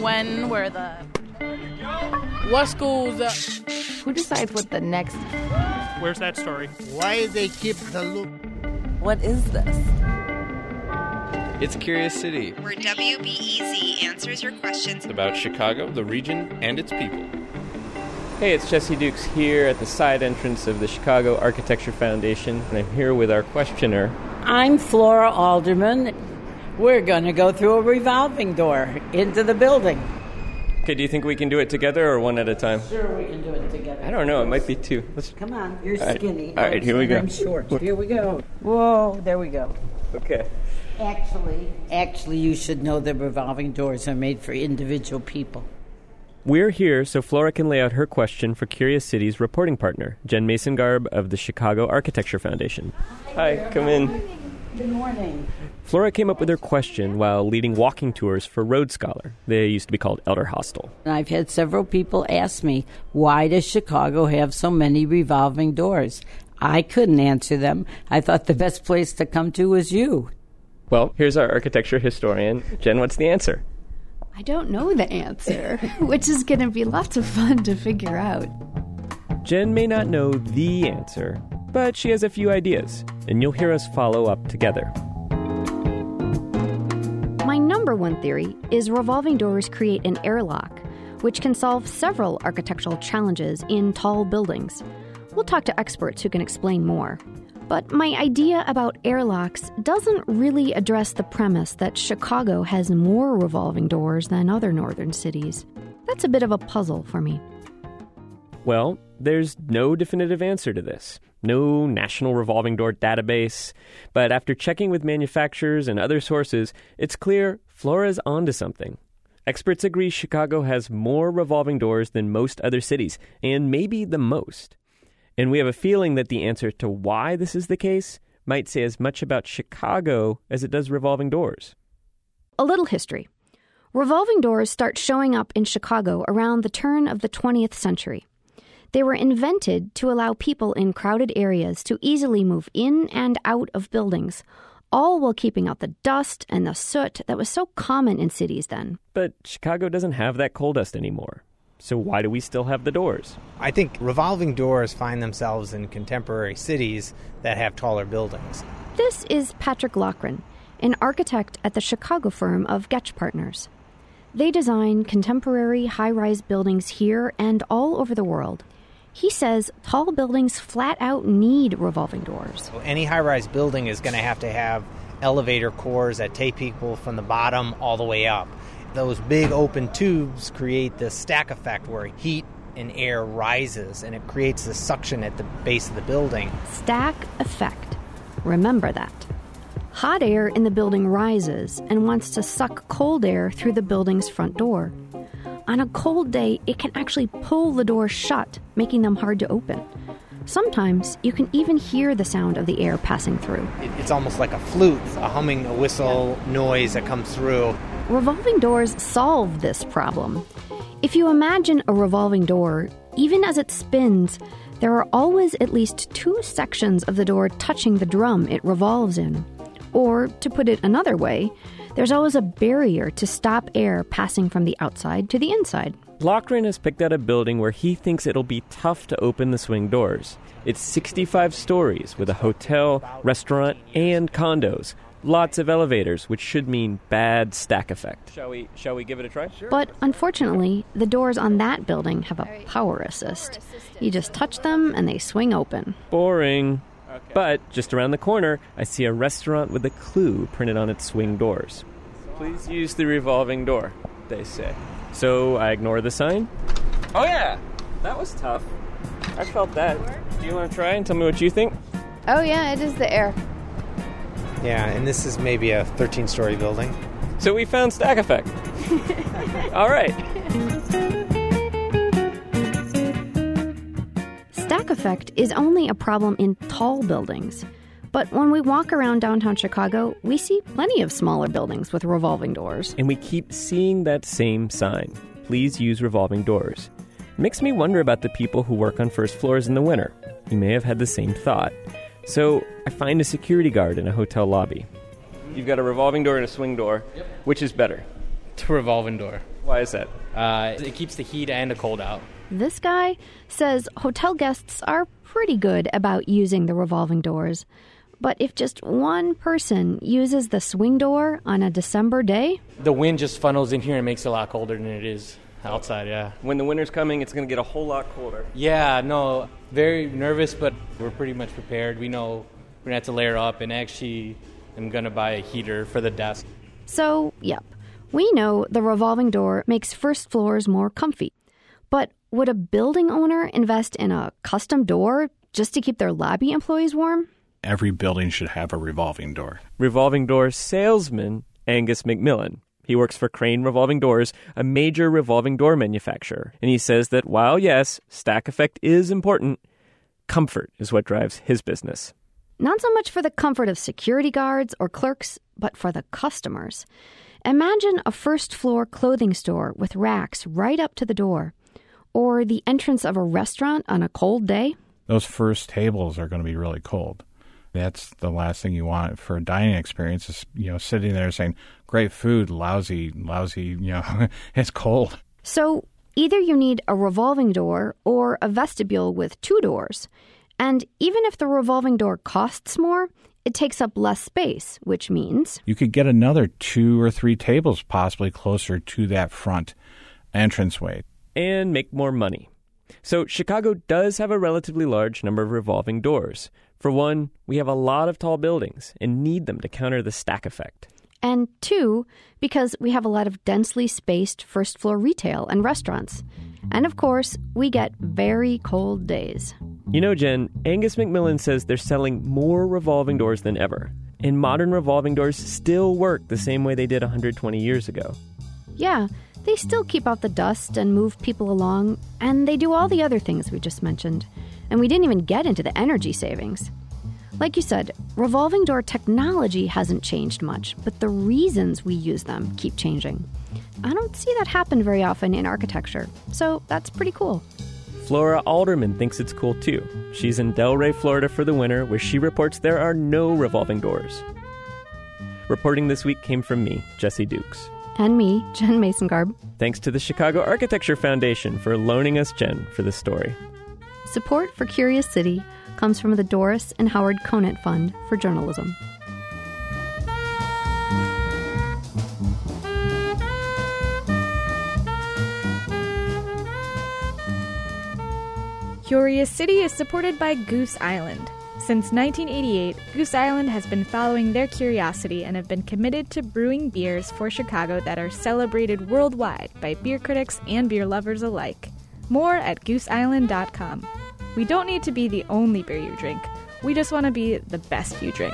When were the... What school's up? Who decides what the next... Where's that story? Why they keep the loop? What is this? It's Curious City. Where WBEZ answers your questions about Chicago, the region, and its people. Hey, it's Jesse Dukes here at the side entrance of the Chicago Architecture Foundation, and I'm here with our questioner. I'm Flora Alderman. We're going to go through a revolving door into the building. Okay, do you think we can do it together or one at a time? Sure, we can do it together. I don't know, it might be two. Come on, you're skinny. All right, here we go. I'm short. Here we go. Whoa, there we go. Okay. Actually, you should know that revolving doors are made for individual people. We're here so Flora can lay out her question for Curious City's reporting partner, Jen Masengarb of the Chicago Architecture Foundation. Hi, come in. Good morning. Flora came up with her question while leading walking tours for Road Scholar. They used to be called Elder Hostel. And I've had several people ask me, why does Chicago have so many revolving doors? I couldn't answer them. I thought the best place to come to was you. Well, here's our architecture historian. Jen, what's the answer? I don't know the answer, which is going to be lots of fun to figure out. Jen may not know the answer, but she has a few ideas, and you'll hear us follow up together. My number one theory is revolving doors create an airlock, which can solve several architectural challenges in tall buildings. We'll talk to experts who can explain more. But my idea about airlocks doesn't really address the premise that Chicago has more revolving doors than other northern cities. That's a bit of a puzzle for me. Well, there's no definitive answer to this. No national revolving door database. But after checking with manufacturers and other sources, it's clear Flora's onto something. Experts agree Chicago has more revolving doors than most other cities, and maybe the most. And we have a feeling that the answer to why this is the case might say as much about Chicago as it does revolving doors. A little history. Revolving doors start showing up in Chicago around the turn of the 20th century. They were invented to allow people in crowded areas to easily move in and out of buildings, all while keeping out the dust and the soot that was so common in cities then. But Chicago doesn't have that coal dust anymore. So why do we still have the doors? I think revolving doors find themselves in contemporary cities that have taller buildings. This is Patrick Loughran, an architect at the Chicago firm of Goetsch Partners. They design contemporary high-rise buildings here and all over the world. He says tall buildings flat out need revolving doors. Well, any high-rise building is going to have elevator cores that take people from the bottom all the way up. Those big open tubes create this stack effect where heat and air rises, and it creates the suction at the base of the building. Stack effect. Remember that. Hot air in the building rises and wants to suck cold air through the building's front door. On a cold day, it can actually pull the doors shut, making them hard to open. Sometimes you can even hear the sound of the air passing through. It's almost like a flute, a humming, a whistle noise that comes through. Revolving doors solve this problem. If you imagine a revolving door, even as it spins, there are always at least two sections of the door touching the drum it revolves in. Or, to put it another way, there's always a barrier to stop air passing from the outside to the inside. Loughran has picked out a building where he thinks it'll be tough to open the swing doors. It's 65 stories with a hotel, restaurant, and condos. Lots of elevators, which should mean bad stack effect. Shall we give it a try? Sure. But unfortunately, the doors on that building have a power assist. You just touch them and they swing open. Boring. But just around the corner, I see a restaurant with a clue printed on its swing doors. Please use the revolving door, they say. So I ignore the sign. Oh, yeah. That was tough. I felt that. Do you want to try and tell me what you think? Oh, yeah, it is the air. Yeah, and this is maybe a 13-story building. So we found Stack Effect. All right. Stack Effect is only a problem in tall buildings. But when we walk around downtown Chicago, we see plenty of smaller buildings with revolving doors. And we keep seeing that same sign. Please use revolving doors. It makes me wonder about the people who work on first floors in the winter. You may have had the same thought. So I find a security guard in a hotel lobby. You've got a revolving door and a swing door. Yep. Which is better? To revolving door. Why is that? It keeps the heat and the cold out. This guy says hotel guests are pretty good about using the revolving doors. But if just one person uses the swing door on a December day... The wind just funnels in here and makes it a lot colder than it is outside, yeah. When the winter's coming, it's going to get a whole lot colder. Yeah, no, very nervous, but we're pretty much prepared. We know we're going to have to layer up, and actually I'm going to buy a heater for the desk. So, yep, we know the revolving door makes first floors more comfy. But would a building owner invest in a custom door just to keep their lobby employees warm? Every building should have a revolving door. Revolving door salesman Angus McMillan. He works for Crane Revolving Doors, a major revolving door manufacturer. And he says that while, yes, stack effect is important, comfort is what drives his business. Not so much for the comfort of security guards or clerks, but for the customers. Imagine a first-floor clothing store with racks right up to the door, or the entrance of a restaurant on a cold day. Those first tables are going to be really cold. That's the last thing you want for a dining experience is, sitting there saying, great food, lousy, it's cold. So either you need a revolving door or a vestibule with two doors. And even if the revolving door costs more, it takes up less space, which means... You could get another 2 or 3 tables possibly closer to that front entranceway. And make more money. So Chicago does have a relatively large number of revolving doors. For one, we have a lot of tall buildings and need them to counter the stack effect. And two, because we have a lot of densely spaced first-floor retail and restaurants. And of course, we get very cold days. Jen, Angus McMillan says they're selling more revolving doors than ever. And modern revolving doors still work the same way they did 120 years ago. Yeah, they still keep out the dust and move people along, and they do all the other things we just mentioned. And we didn't even get into the energy savings. Like you said, revolving door technology hasn't changed much, but the reasons we use them keep changing. I don't see that happen very often in architecture, so that's pretty cool. Flora Alderman thinks it's cool too. She's in Delray, Florida for the winter, where she reports there are no revolving doors. Reporting this week came from me, Jesse Dukes. And me, Jen Masengarb. Thanks to the Chicago Architecture Foundation for loaning us Jen for this story. Support for Curious City comes from the Doris and Howard Conant Fund for Journalism. Curious City is supported by Goose Island. Since 1988, Goose Island has been following their curiosity and have been committed to brewing beers for Chicago that are celebrated worldwide by beer critics and beer lovers alike. More at GooseIsland.com. We don't need to be the only beer you drink. We just want to be the best you drink.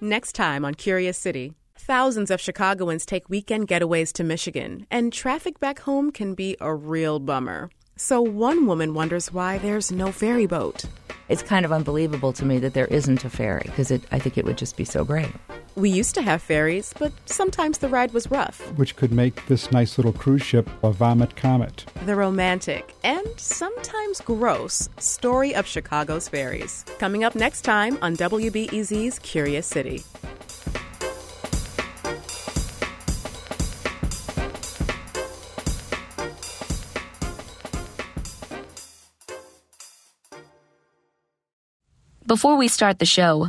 Next time on Curious City, thousands of Chicagoans take weekend getaways to Michigan, and traffic back home can be a real bummer. So one woman wonders why there's no ferry boat. It's kind of unbelievable to me that there isn't a ferry, because I think it would just be so great. We used to have ferries, but sometimes the ride was rough. Which could make this nice little cruise ship a vomit comet. The romantic and sometimes gross story of Chicago's ferries. Coming up next time on WBEZ's Curious City. Before we start the show,